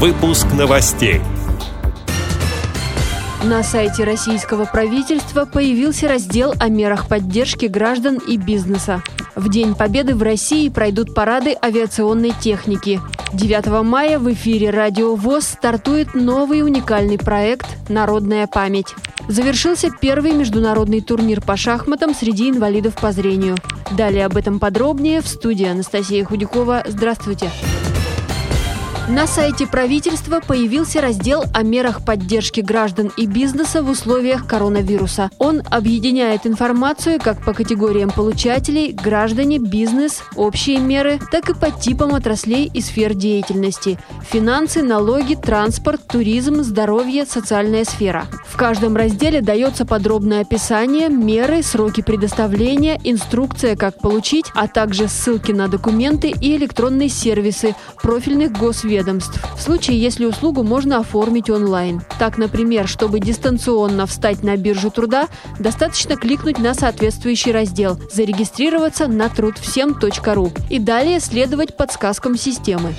Выпуск новостей. На сайте российского правительства появился раздел о мерах поддержки граждан и бизнеса. В День Победы в России пройдут парады авиационной техники. 9 мая в эфире «Радио ВОС» стартует новый уникальный проект «Народная память». Завершился первый международный турнир по шахматам среди инвалидов по зрению. Далее об этом подробнее в студии Анастасия Худюкова. Здравствуйте. На сайте правительства появился раздел о мерах поддержки граждан и бизнеса в условиях коронавируса. Он объединяет информацию как по категориям получателей, граждане, бизнес, общие меры, так и по типам отраслей и сфер деятельности – финансы, налоги, транспорт, туризм, здоровье, социальная сфера. В каждом разделе дается подробное описание, меры, сроки предоставления, инструкция, как получить, а также ссылки на документы и электронные сервисы профильных госведомств. В случае, если услугу можно оформить онлайн. Так, например, чтобы дистанционно встать на биржу труда, достаточно кликнуть на соответствующий раздел, зарегистрироваться на трудвсем.ру и далее следовать подсказкам системы.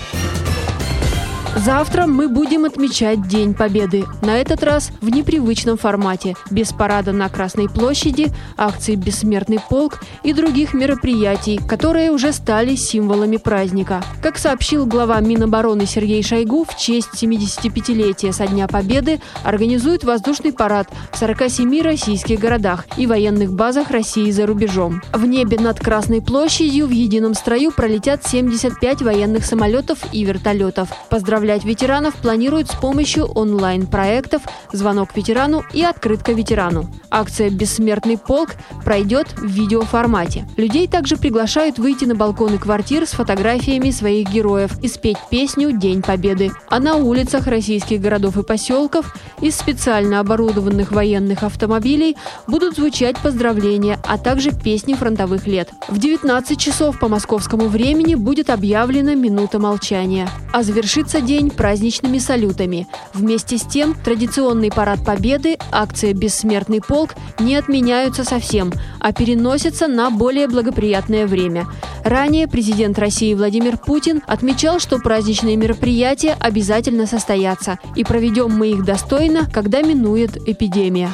Завтра мы будем отмечать День Победы. На этот раз в непривычном формате. Без парада на Красной площади, акций «Бессмертный полк» и других мероприятий, которые уже стали символами праздника. Как сообщил глава Минобороны Сергей Шойгу, в честь 75-летия со Дня Победы организуют воздушный парад в 47 российских городах и военных базах России за рубежом. В небе над Красной площадью в едином строю пролетят 75 военных самолетов и вертолетов. Поздравлять ветеранов планируют с помощью онлайн-проектов «Звонок ветерану» и «Открытка ветерану». Акция «Бессмертный полк» пройдет в видеоформате. Людей также приглашают выйти на балконы квартир с фотографиями своих героев и спеть песню «День Победы». А на улицах российских городов и поселков из специально оборудованных военных автомобилей будут звучать поздравления, а также песни фронтовых лет. В 19 часов по московскому времени будет объявлена минута молчания. А завершится день праздничными салютами. Вместе с тем, традиционный парад Победы, акция «Бессмертный полк» не отменяются совсем, а переносятся на более благоприятное время. Ранее президент России Владимир Путин отмечал, что праздничные мероприятия обязательно состоятся, и проведем мы их достойно, когда минует эпидемия.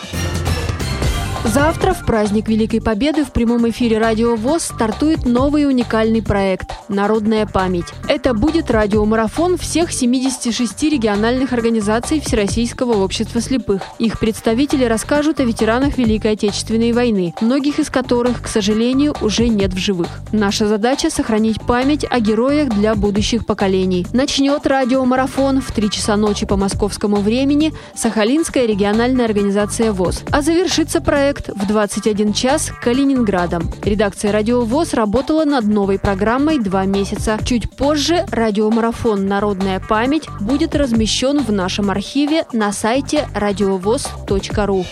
Завтра в праздник Великой Победы в прямом эфире «Радио ВОС» стартует новый уникальный проект «Народная память». Это будет радиомарафон всех 76 региональных организаций Всероссийского общества слепых. Их представители расскажут о ветеранах Великой Отечественной войны, многих из которых, к сожалению, уже нет в живых. Наша задача – сохранить память о героях для будущих поколений. Начнет радиомарафон в 3 часа ночи по московскому времени Сахалинская региональная организация ВОС, а завершится проект в 21 час Калининградом. Редакция «Радио ВОС» работала над новой программой 2 месяца. Чуть позже радиомарафон «Народная память» будет размещен в нашем архиве на сайте radiovos.ru.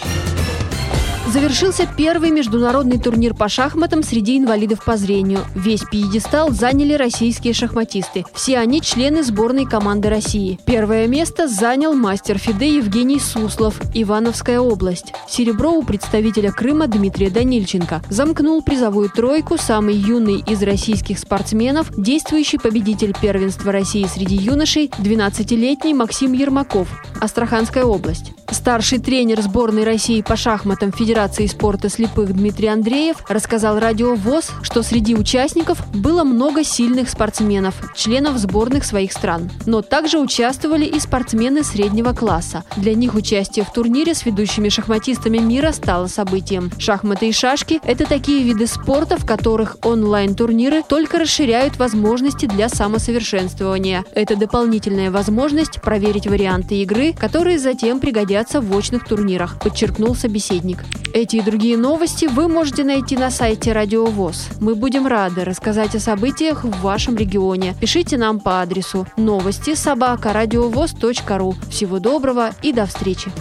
Завершился первый международный турнир по шахматам среди инвалидов по зрению. Весь пьедестал заняли российские шахматисты. Все они члены сборной команды России. Первое место занял мастер ФИДЕ Евгений Суслов, Ивановская область. Серебро у представителя Крыма Дмитрия Данильченко. Замкнул призовую тройку самый юный из российских спортсменов, действующий победитель первенства России среди юношей, 12-летний Максим Ермаков, Астраханская область. Старший тренер сборной России по шахматам Федерации спорта слепых Дмитрий Андреев рассказал «Радио ВОС», что среди участников было много сильных спортсменов, членов сборных своих стран. Но также участвовали и спортсмены среднего класса. Для них участие в турнире с ведущими шахматистами мира стало событием. Шахматы и шашки – это такие виды спорта, в которых онлайн-турниры только расширяют возможности для самосовершенствования. Это дополнительная возможность проверить варианты игры, которые затем пригодятся в очных турнирах, подчеркнул собеседник. Эти и другие новости вы можете найти на сайте «Радио ВОС». Мы будем рады рассказать о событиях в вашем регионе. Пишите нам по адресу новости@radiovos.ru. Всего доброго и до встречи!